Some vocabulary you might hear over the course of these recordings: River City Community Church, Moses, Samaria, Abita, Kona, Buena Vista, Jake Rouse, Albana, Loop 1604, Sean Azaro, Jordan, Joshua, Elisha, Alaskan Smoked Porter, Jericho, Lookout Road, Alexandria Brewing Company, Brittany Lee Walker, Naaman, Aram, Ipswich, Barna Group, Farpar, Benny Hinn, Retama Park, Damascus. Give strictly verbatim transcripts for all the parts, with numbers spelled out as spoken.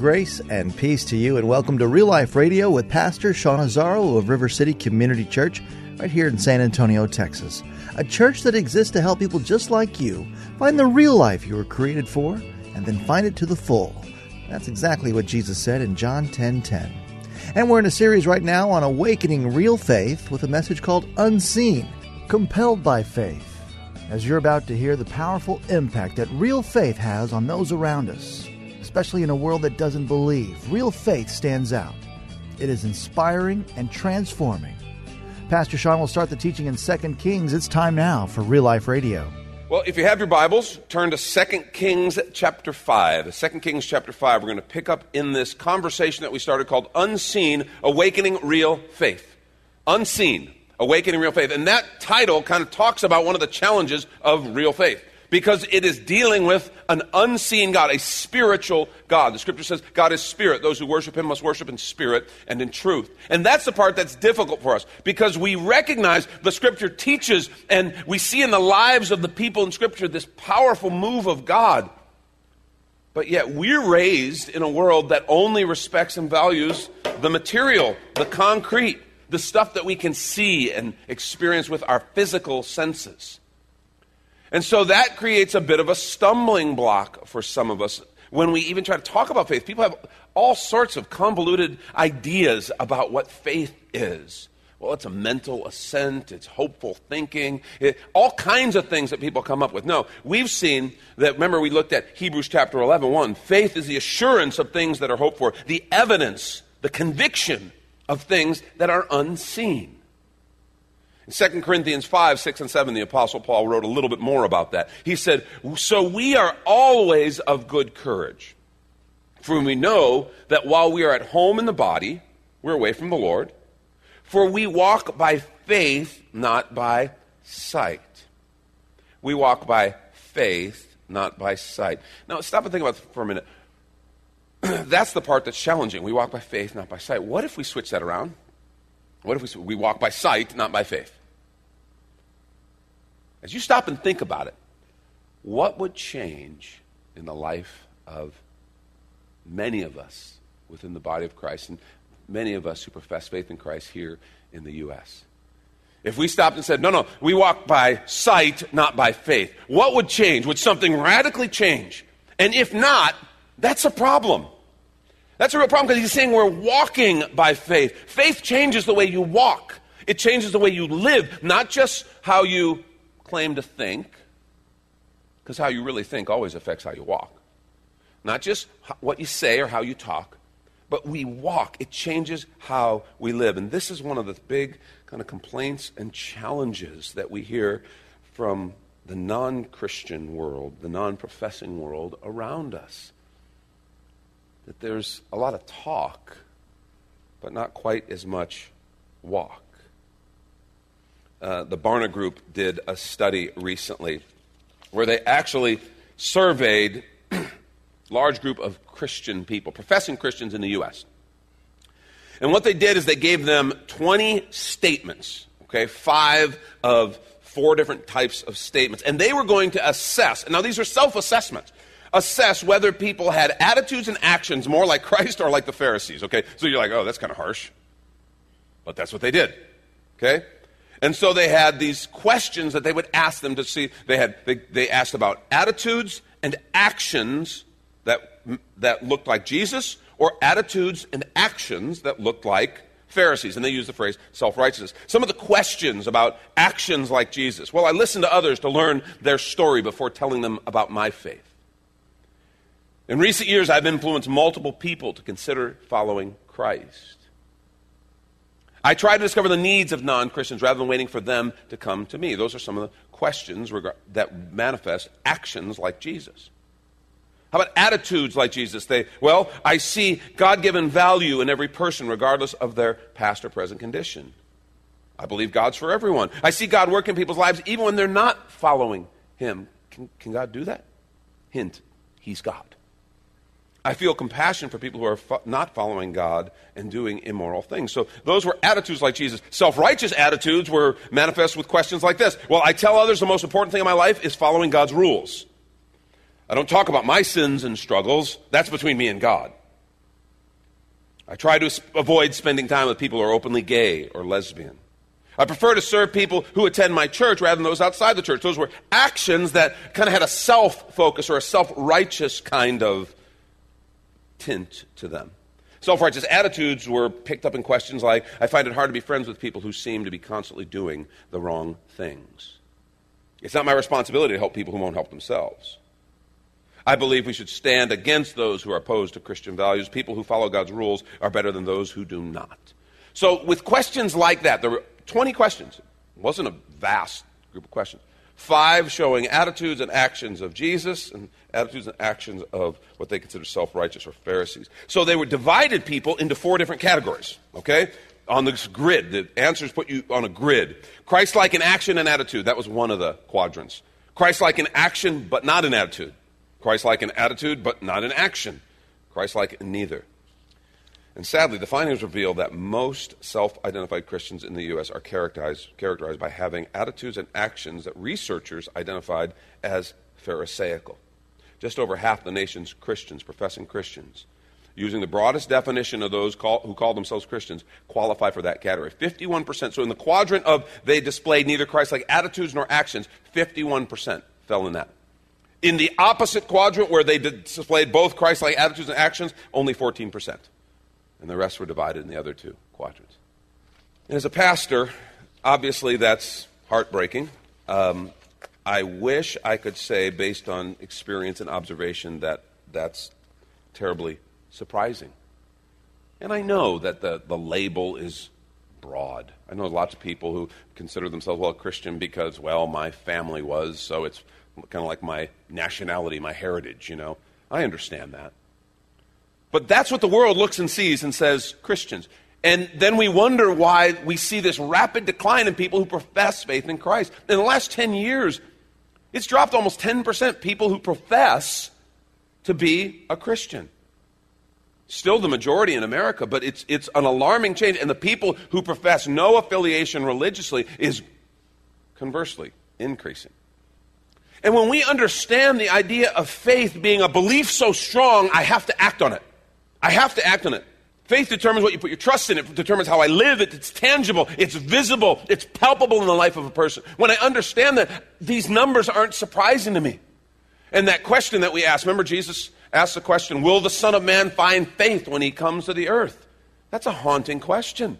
Grace and peace to you, and welcome to Real Life Radio with Pastor Sean Azaro of River City Community Church right here in San Antonio, Texas. A church that exists to help people just like you find the real life you were created for and then find it to the full. That's exactly what Jesus said in John ten ten. And we're in a series right now on awakening real faith with a message called Unseen, Compelled by Faith. As you're about to hear, the powerful impact that real faith has on those around us, especially in a world that doesn't believe, real faith stands out. It is inspiring and transforming. Pastor Sean will start the teaching in Second Kings. It's time now for Real Life Radio. Well, if you have your Bibles, turn to Second Kings chapter five. Second Kings chapter five, we're going to pick up in this conversation that we started called Unseen, Awakening Real Faith. Unseen, Awakening Real Faith. And that title kind of talks about one of the challenges of real faith, because it is dealing with an unseen God, a spiritual God. The Scripture says God is spirit. Those who worship Him must worship in spirit and in truth. And that's the part that's difficult for us, because we recognize the Scripture teaches, and we see in the lives of the people in Scripture this powerful move of God. But yet we're raised in a world that only respects and values the material, the concrete, the stuff that we can see and experience with our physical senses. And so that creates a bit of a stumbling block for some of us when we even try to talk about faith. People have all sorts of convoluted ideas about what faith is. Well, it's a mental assent, it's hopeful thinking, it, all kinds of things that people come up with. No, we've seen that, remember we looked at Hebrews chapter eleven one, faith is the assurance of things that are hoped for, the evidence, the conviction of things that are unseen. In Second Corinthians five, six, and seven, the Apostle Paul wrote a little bit more about that. He said, so we are always of good courage, for we know that while we are at home in the body, we're away from the Lord, for we walk by faith, not by sight. We walk by faith, not by sight. Now, stop and think about this for a minute. That's the part that's challenging. We walk by faith, not by sight. What if we switch that around? What if we, we walk by sight, not by faith? As you stop and think about it, what would change in the life of many of us within the body of Christ and many of us who profess faith in Christ here in the U S? If we stopped and said, no, no, we walk by sight, not by faith, what would change? Would something radically change? And if not, that's a problem. That's a real problem, because he's saying we're walking by faith. Faith changes the way you walk. It changes the way you live, not just how you claim to think, because how you really think always affects how you walk. Not just what you say or how you talk, but we walk. It changes how we live. And this is one of the big kind of complaints and challenges that we hear from the non-Christian world, the non-professing world around us. That there's a lot of talk, but not quite as much walk. Uh, the Barna Group did a study recently where they actually surveyed a large group of Christian people, professing Christians in the U S And what they did is they gave them twenty statements, okay, five of four different types of statements. And they were going to assess, and now these are self-assessments, assess whether people had attitudes and actions more like Christ or like the Pharisees, okay? So you're like, oh, that's kind of harsh. But that's what they did, okay? And so they had these questions that they would ask them to see. They had they, they asked about attitudes and actions that that looked like Jesus, or attitudes and actions that looked like Pharisees, and they use the phrase self-righteousness. Some of the questions about actions like Jesus. Well, I listened to others to learn their story before telling them about my faith. In recent years, I've influenced multiple people to consider following Christ. I try to discover the needs of non-Christians rather than waiting for them to come to me. Those are some of the questions that manifest actions like Jesus. How about attitudes like Jesus? They, well, I see God-given value in every person, regardless of their past or present condition. I believe God's for everyone. I see God work in people's lives even when they're not following Him. Can, can God do that? Hint, He's God. I feel compassion for people who are fo- not following God and doing immoral things. So those were attitudes like Jesus. Self-righteous attitudes were manifest with questions like this. Well, I tell others the most important thing in my life is following God's rules. I don't talk about my sins and struggles. That's between me and God. I try to avoid spending time with people who are openly gay or lesbian. I prefer to serve people who attend my church rather than those outside the church. Those were actions that kind of had a self-focus or a self-righteous kind of tint to them. Self-righteous attitudes were picked up in questions like, I find it hard to be friends with people who seem to be constantly doing the wrong things. It's not my responsibility to help people who won't help themselves. I believe we should stand against those who are opposed to Christian values. People who follow God's rules are better than those who do not. So with questions like that, there were twenty questions. It wasn't a vast group of questions. Five showing attitudes and actions of Jesus and attitudes and actions of what they consider self-righteous or Pharisees. So they were divided people into four different categories, okay? On this grid, the answers put you on a grid. Christ-like in action and attitude, that was one of the quadrants. Christ-like in action but not in attitude. Christ-like in attitude but not in action. Christ-like in neither. And sadly, the findings reveal that most self-identified Christians in the U S are characterized, characterized by having attitudes and actions that researchers identified as pharisaical. Just over half the nation's Christians, professing Christians, using the broadest definition of those call, who call themselves Christians, qualify for that category. fifty-one percent. So in the quadrant of they displayed neither Christ-like attitudes nor actions, fifty-one percent fell in that. In the opposite quadrant where they displayed both Christ-like attitudes and actions, only fourteen percent. And the rest were divided in the other two quadrants. And as a pastor, obviously that's heartbreaking. Um, I wish I could say, based on experience and observation, that that's terribly surprising. And I know that the, the label is broad. I know lots of people who consider themselves, well, Christian because, well, my family was, so it's kind of like my nationality, my heritage, you know. I understand that. But that's what the world looks and sees and says, Christians. And then we wonder why we see this rapid decline in people who profess faith in Christ. In the last ten years, it's dropped almost ten percent, people who profess to be a Christian. Still the majority in America, but it's it's an alarming change. And the people who profess no affiliation religiously is conversely increasing. And when we understand the idea of faith being a belief so strong, I have to act on it. I have to act on it. Faith determines what you put your trust in. It determines how I live. It, it's tangible. It's visible. It's palpable in the life of a person. When I understand that, these numbers aren't surprising to me. And that question that we asked, remember Jesus asked the question, will the Son of Man find faith when he comes to the earth? That's a haunting question.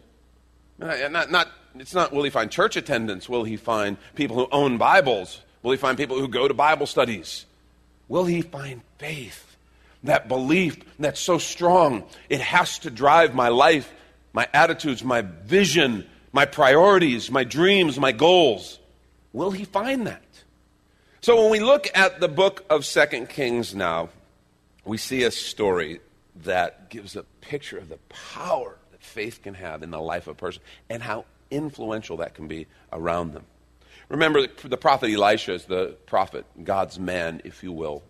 Not, not, it's not will he find church attendance? Will he find people who own Bibles? Will he find people who go to Bible studies? Will he find faith? That belief that's so strong, it has to drive my life, my attitudes, my vision, my priorities, my dreams, my goals. Will he find that? So when we look at the book of Second Kings now, we see a story that gives a picture of the power that faith can have in the life of a person and how influential that can be around them. Remember, the prophet Elisha is the prophet, God's man, if you will,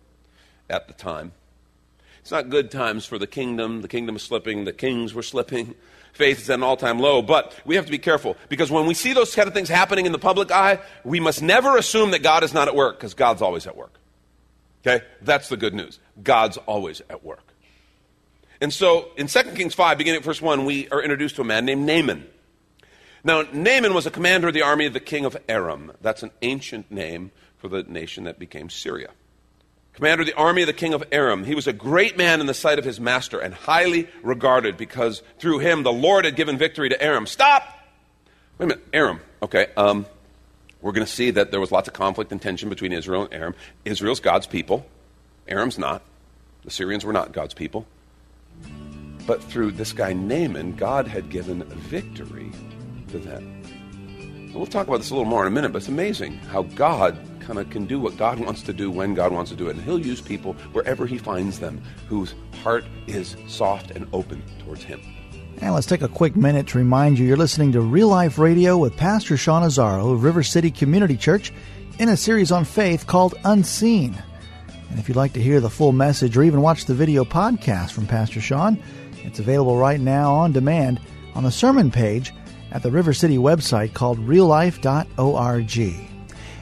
at the time. It's not good times for the kingdom. The kingdom is slipping. The kings were slipping. Faith is at an all-time low. But we have to be careful, because when we see those kind of things happening in the public eye, we must never assume that God is not at work, because God's always at work. Okay? That's the good news. God's always at work. And so in Second Kings five, beginning at verse one, we are introduced to a man named Naaman. Now, Naaman was a commander of the army of the king of Aram. That's an ancient name for the nation that became Syria. Commander of the army of the king of Aram. He was a great man in the sight of his master and highly regarded, because through him the Lord had given victory to Aram. Stop! Wait a minute, Aram. Okay, um, we're going to see that there was lots of conflict and tension between Israel and Aram. Israel's God's people. Aram's not. The Syrians were not God's people. But through this guy Naaman, God had given victory to them. And we'll talk about this a little more in a minute, but it's amazing how God kind of can do what God wants to do when God wants to do it. And he'll use people wherever he finds them whose heart is soft and open towards him. And let's take a quick minute to remind you you're listening to Real Life Radio with Pastor Sean Azaro of River City Community Church in a series on faith called Unseen. And if you'd like to hear the full message or even watch the video podcast from Pastor Sean, it's available right now on demand on the sermon page at the River City website called real life dot org.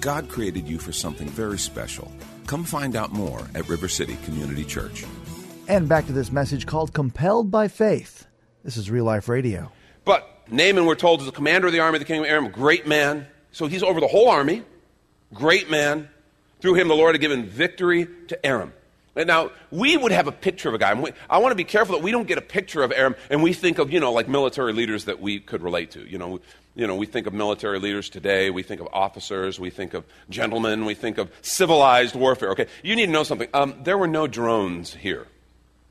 God created you for something very special. Come find out more at River City Community Church. And back to this message called Compelled by Faith. This is Real Life Radio. But Naaman, we're told, is the commander of the army of the king of Aram, great man. So he's over the whole army, great man. Through him, the Lord had given victory to Aram. And now, we would have a picture of a guy. And we, I want to be careful that we don't get a picture of Aram and we think of, you know, like military leaders that we could relate to. You know, you know, we think of military leaders today. We think of officers. We think of gentlemen. We think of civilized warfare. Okay, you need to know something. Um, there were no drones here.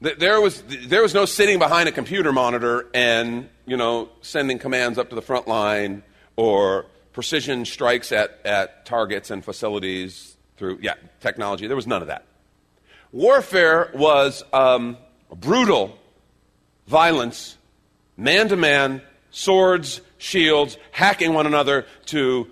There was there was no sitting behind a computer monitor and, you know, sending commands up to the front line or precision strikes at, at targets and facilities through, yeah, technology. There was none of that. Warfare was um, brutal violence, man-to-man, swords, shields, hacking one another to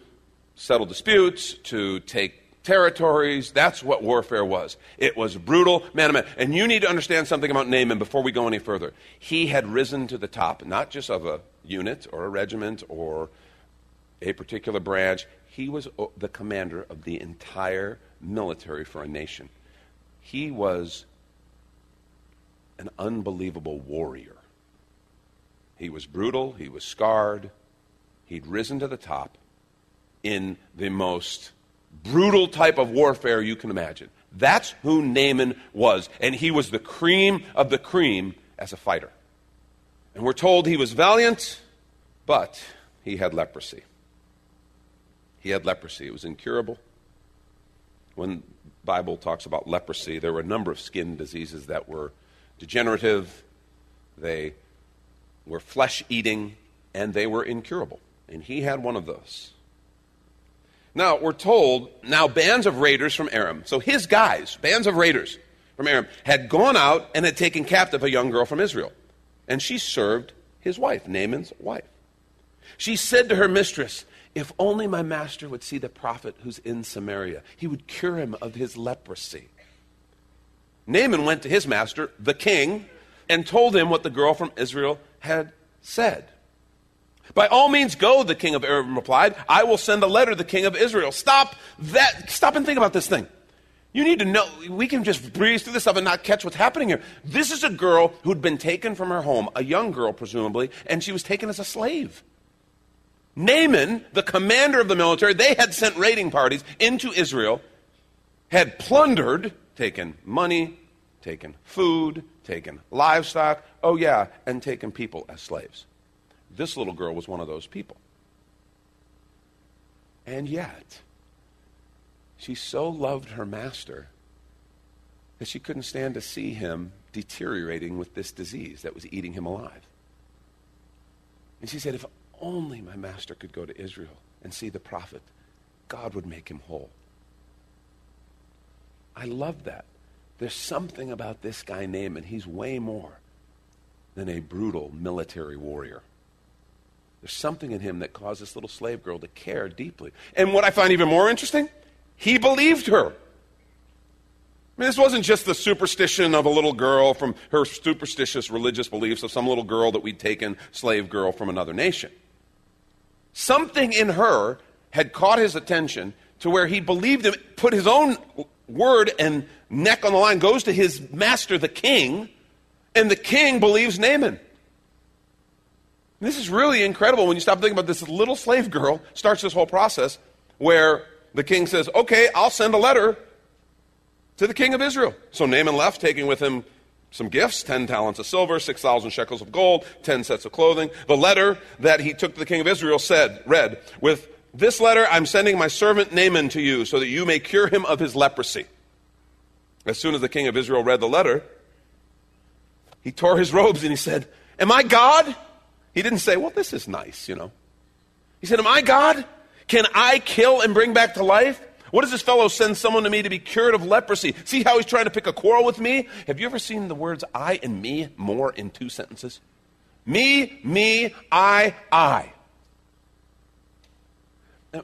settle disputes, to take territories. That's what warfare was. It was brutal, man to man. And you need to understand something about Naaman before we go any further. He had risen to the top, not just of a unit or a regiment or a particular branch. He was the commander of the entire military for a nation. He was an unbelievable warrior. He was brutal. He was scarred. He'd risen to the top in the most brutal type of warfare you can imagine. That's who Naaman was, and he was the cream of the cream as a fighter. And we're told he was valiant, but he had leprosy. He had leprosy. It was incurable. When the Bible talks about leprosy, there were a number of skin diseases that were degenerative, they were flesh-eating, and they were incurable. And he had one of those. Now, we're told, now bands of raiders from Aram, so his guys, bands of raiders from Aram, had gone out and had taken captive a young girl from Israel. And she served his wife, Naaman's wife. She said to her mistress, if only my master would see the prophet who's in Samaria, he would cure him of his leprosy. Naaman went to his master, the king, and told him what the girl from Israel had said. By all means, go, the king of Aram replied. I will send a letter to the king of Israel. Stop that. Stop and think about this thing. You need to know. We can just breeze through this stuff and not catch what's happening here. This is a girl who'd been taken from her home, a young girl presumably, and she was taken as a slave. Naaman, the commander of the military, they had sent raiding parties into Israel, had plundered, taken money, taken food, taken livestock, oh yeah, and taken people as slaves. This little girl was one of those people. And yet, she so loved her master that she couldn't stand to see him deteriorating with this disease that was eating him alive. And she said, if only my master could go to Israel and see the prophet, God would make him whole. I love that. There's something about this guy Naaman. He's way more than a brutal military warrior. There's something in him that caused this little slave girl to care deeply. And what I find even more interesting, he believed her. I mean, this wasn't just the superstition of a little girl from her superstitious religious beliefs of some little girl that we'd taken, slave girl from another nation. Something in her had caught his attention to where he believed him, put his own word and neck on the line, goes to his master, the king, and the king believes Naaman. This is really incredible when you stop thinking about this. Little slave girl starts this whole process where the king says, okay, I'll send a letter to the king of Israel. So Naaman left, taking with him some gifts, ten talents of silver, six thousand shekels of gold, ten sets of clothing. The letter that he took to the king of Israel said, read, with this letter I'm sending my servant Naaman to you so that you may cure him of his leprosy. As soon as the king of Israel read the letter, he tore his robes and he said, am I God? He didn't say, well, this is nice, you know. He said, am I God? Can I kill and bring back to life? What does this fellow send someone to me to be cured of leprosy? See how he's trying to pick a quarrel with me? Have you ever seen the words I and me more in two sentences? Me, me, I, I.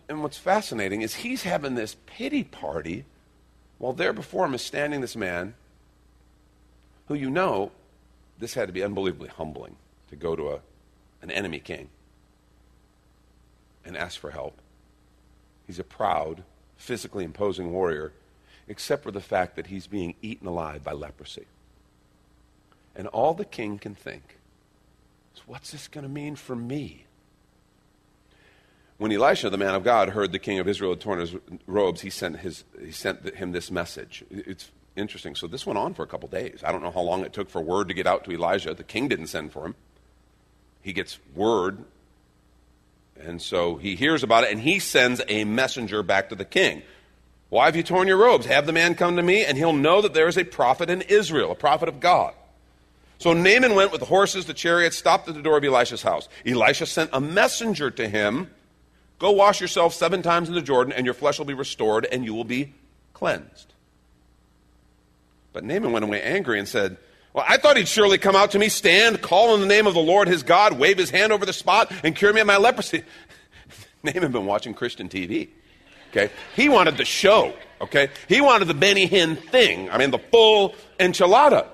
And what's fascinating is he's having this pity party while there before him is standing this man who, you know, this had to be unbelievably humbling to go to a, an enemy king and ask for help. He's a proud, physically imposing warrior, except for the fact that he's being eaten alive by leprosy. And all the king can think is, what's this going to mean for me? When Elisha, the man of God, heard the king of Israel had torn his robes, he sent his he sent him this message. It's interesting. So this went on for a couple days. I don't know how long it took for word to get out to Elijah. The king didn't send for him. He gets word. And so he hears about it, and he sends a messenger back to the king. Why have you torn your robes? Have the man come to me, and he'll know that there is a prophet in Israel, a prophet of God. So Naaman went with the horses, the chariot, stopped at the door of Elisha's house. Elisha sent a messenger to him, go wash yourself seven times in the Jordan, and your flesh will be restored, and you will be cleansed. But Naaman went away angry and said, well, I thought he'd surely come out to me, stand, call on the name of the Lord his God, wave his hand over the spot, and cure me of my leprosy. Naaman had been watching Christian T V, okay? He wanted the show, okay? He wanted the Benny Hinn thing, I mean, the full enchilada.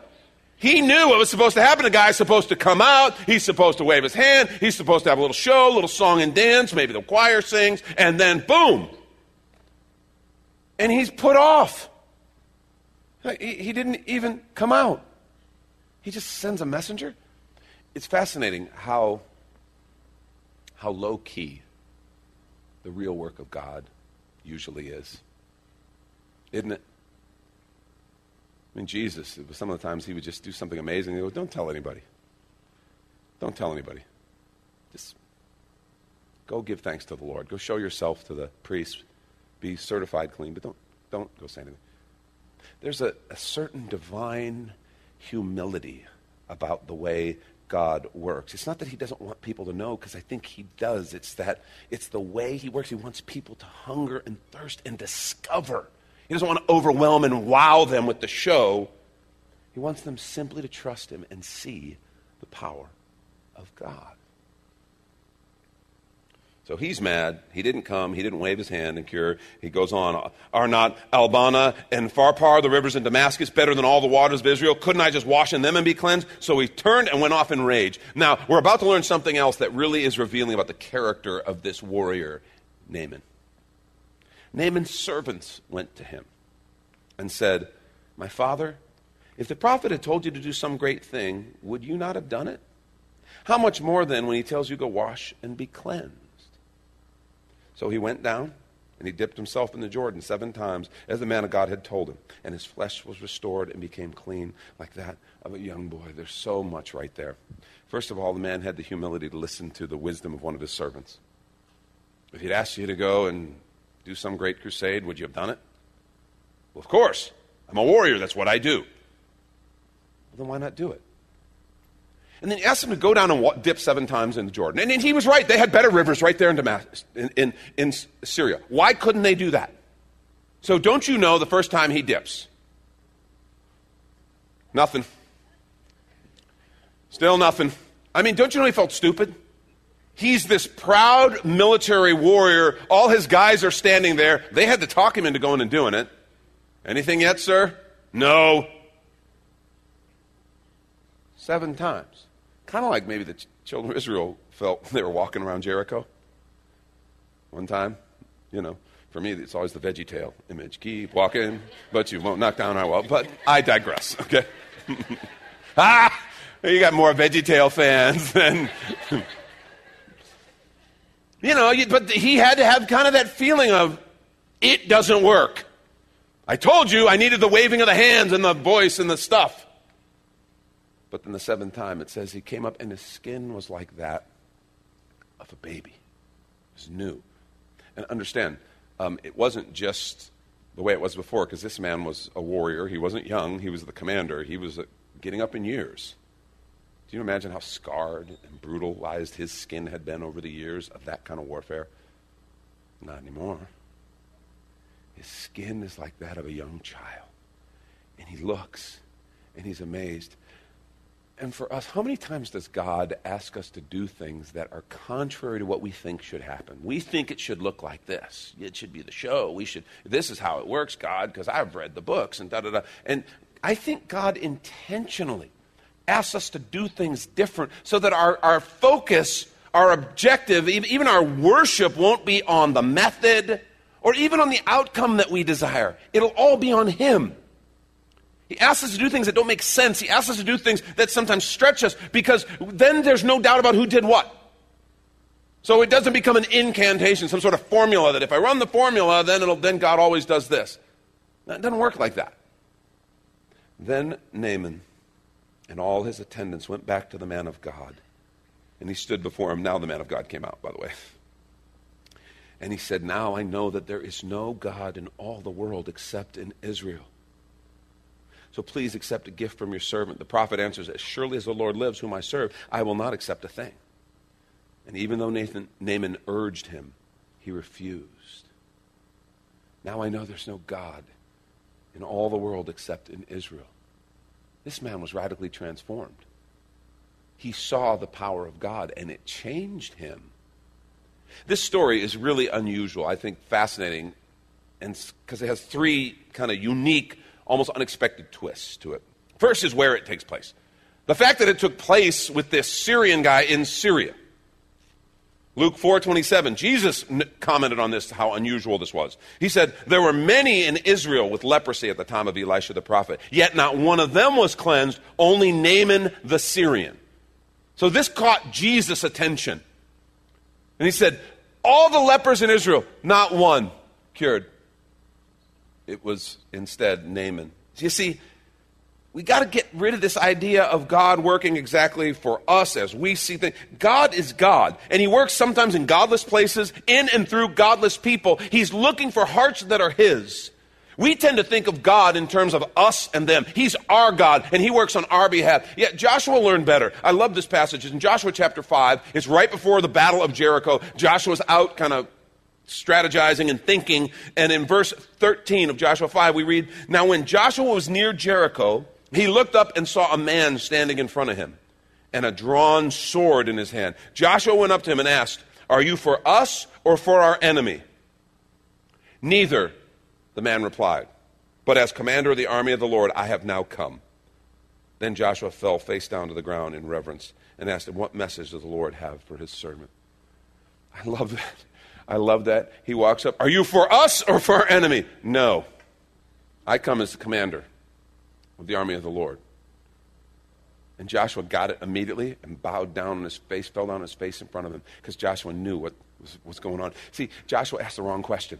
He knew what was supposed to happen. The guy's supposed to come out, he's supposed to wave his hand, he's supposed to have a little show, a little song and dance, maybe the choir sings, and then boom. And he's put off. He, he didn't even come out. He just sends a messenger. It's fascinating how, how low-key the real work of God usually is, isn't it? I mean, Jesus, it was some of the times he would just do something amazing. He would go, don't tell anybody. Don't tell anybody. Just go give thanks to the Lord. Go show yourself to the priest. Be certified clean, but don't, don't go say anything. There's a, a certain divine humility about the way God works. It's not that he doesn't want people to know, because I think he does. It's that it's the way he works. He wants people to hunger and thirst and discover. He doesn't want to overwhelm and wow them with the show. He wants them simply to trust him and see the power of God. So he's mad. He didn't come. He didn't wave his hand and cure. He goes on. Are not Albana and Farpar, the rivers in Damascus, better than all the waters of Israel? Couldn't I just wash in them and be cleansed? So he turned and went off in rage. Now, we're about to learn something else that really is revealing about the character of this warrior, Naaman. Naaman's servants went to him and said, my father, if the prophet had told you to do some great thing, would you not have done it? How much more then when he tells you go wash and be cleansed? So he went down, and he dipped himself in the Jordan seven times, as the man of God had told him. And his flesh was restored and became clean, like that of a young boy. There's so much right there. First of all, the man had the humility to listen to the wisdom of one of his servants. If he'd asked you to go and do some great crusade, would you have done it? Well, of course. I'm a warrior. That's what I do. Well, then why not do it? And then he asked them to go down and dip seven times in the Jordan. And, and he was right. They had better rivers right there in Damascus, in, in, in Syria. Why couldn't they do that? So don't you know the first time he dips? Nothing. Still nothing. I mean, don't you know he felt stupid? He's this proud military warrior. All his guys are standing there. They had to talk him into going and doing it. Anything yet, sir? No. Seven times. Kind of like maybe the ch- children of Israel felt when they were walking around Jericho. One time, you know, for me, it's always the Veggie Tale image. Keep walking, but you won't knock down our wall. But I digress, okay? Ah! You got more Veggie Tale fans than... you know, you, but he had to have kind of that feeling of, it doesn't work. I told you I needed the waving of the hands and the voice and the stuff. But then the seventh time, it says he came up and his skin was like that of a baby. It was new. And understand, um, it wasn't just the way it was before, because this man was a warrior. He wasn't young. He was the commander. He was uh, getting up in years. Do you imagine how scarred and brutalized his skin had been over the years of that kind of warfare? Not anymore. His skin is like that of a young child. And he looks, and he's amazed. And for us, how many times does God ask us to do things that are contrary to what we think should happen? We think it should look like this. It should be the show. We should. This is how it works, God, because I've read the books and da-da-da. And I think God intentionally asks us to do things different so that our, our focus, our objective, even our worship won't be on the method or even on the outcome that we desire. It'll all be on Him. He asks us to do things that don't make sense. He asks us to do things that sometimes stretch us, because then there's no doubt about who did what. So it doesn't become an incantation, some sort of formula that if I run the formula, then it'll, then God always does this. No, it doesn't work like that. Then Naaman and all his attendants went back to the man of God, and he stood before him. Now the man of God came out, by the way. And he said, "Now I know that there is no God in all the world except in Israel. So please accept a gift from your servant." The prophet answers, "As surely as the Lord lives, whom I serve, I will not accept a thing." And even though Nathan, Naaman urged him, he refused. "Now I know there's no God in all the world except in Israel." This man was radically transformed. He saw the power of God, and it changed him. This story is really unusual, I think fascinating, and because it has three kind of unique, almost unexpected twists to it. First is where it takes place. The fact that it took place with this Syrian guy in Syria. Luke four twenty-seven, Jesus commented on this, how unusual this was. He said, "There were many in Israel with leprosy at the time of Elisha the prophet, yet not one of them was cleansed, only Naaman the Syrian." So this caught Jesus' attention. And he said, "All the lepers in Israel, not one cured." It was instead Naaman. You see, we got to get rid of this idea of God working exactly for us as we see things. God is God, and He works sometimes in godless places, in and through godless people. He's looking for hearts that are His. We tend to think of God in terms of us and them. He's our God, and He works on our behalf. Yet Joshua learned better. I love this passage. It's in Joshua chapter five. It's right before the battle of Jericho. Joshua's out kind of strategizing and thinking. And in verse thirteen of Joshua five, we read, "Now when Joshua was near Jericho, he looked up and saw a man standing in front of him and a drawn sword in his hand. Joshua went up to him and asked, 'Are you for us or for our enemy?' 'Neither,' the man replied, 'but as commander of the army of the Lord, I have now come.' Then Joshua fell face down to the ground in reverence and asked him, 'What message does the Lord have for his servant?'" I love that. I love that. He walks up. "Are you for us or for our enemy?" "No. I come as the commander of the army of the Lord." And Joshua got it immediately and bowed down on his face, fell down on his face in front of him, because Joshua knew what was, was going on. See, Joshua asked the wrong question.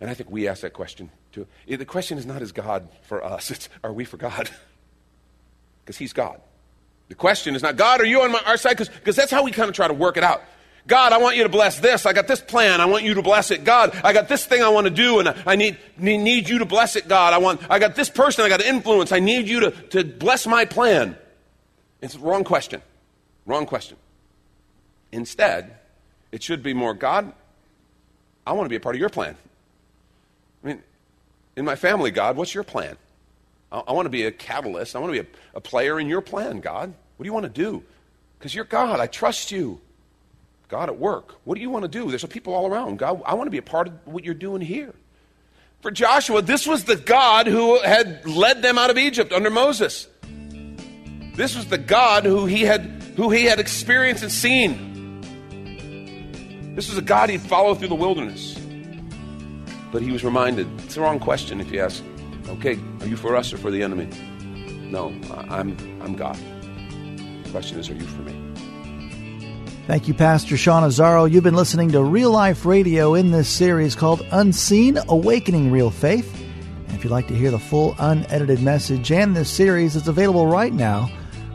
And I think we ask that question too. The question is not, is God for us? It's, are we for God? Because He's God. The question is not, God, are you on my, our side? Because that's how we kind of try to work it out. God, I want you to bless this. I got this plan. I want you to bless it. God, I got this thing I want to do, and I need, need you to bless it, God. I want. I got this person I got to influence. I need you to, to bless my plan. It's the wrong question. Wrong question. Instead, it should be more, God, I want to be a part of your plan. I mean, in my family, God, what's your plan? I, I want to be a catalyst. I want to be a, a player in your plan, God. What do you want to do? Because you're God. I trust you. God, at work, what do you want to do? There's people all around. God, I want to be a part of what you're doing here. For Joshua, this was the God who had led them out of Egypt under Moses. This was the God who he had, who he had experienced and seen. This was a God he'd follow through the wilderness. But he was reminded, it's the wrong question if you ask, okay, are you for us or for the enemy? No, I'm, I'm God. The question is, are you for me? Thank you, Pastor Sean Azaro. You've been listening to Real Life Radio in this series called Unseen, Awakening Real Faith. And if you'd like to hear the full unedited message and this series, it's available right now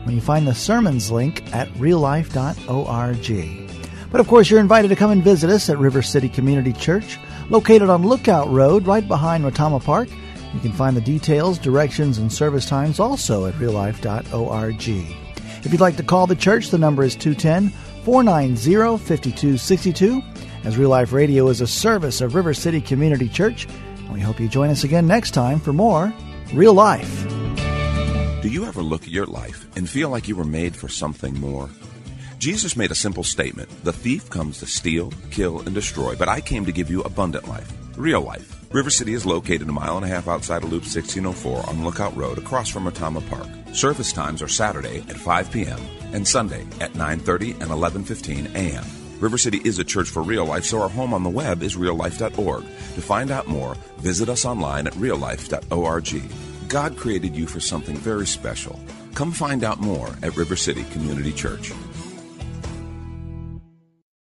when you find the sermons link at real life dot org. But of course, you're invited to come and visit us at River City Community Church, located on Lookout Road, right behind Retama Park. You can find the details, directions, and service times also at real life dot org. If you'd like to call the church, the number is two one zero, four nine zero, five two six two. As Real Life Radio is a service of River City Community Church, and we hope you join us again next time for more Real Life. Do you ever look at your life and feel like you were made for something more? Jesus made a simple statement. The thief comes to steal, kill, and destroy, but I came to give you abundant life, real life. River City is located a mile and a half outside of Loop sixteen oh four on Lookout Road across from Retama Park. Service times are Saturday at five p.m. and Sunday at nine thirty and eleven fifteen a.m. River City is a church for real life, so our home on the web is real life dot org. To find out more, visit us online at real life dot org. God created you for something very special. Come find out more at River City Community Church.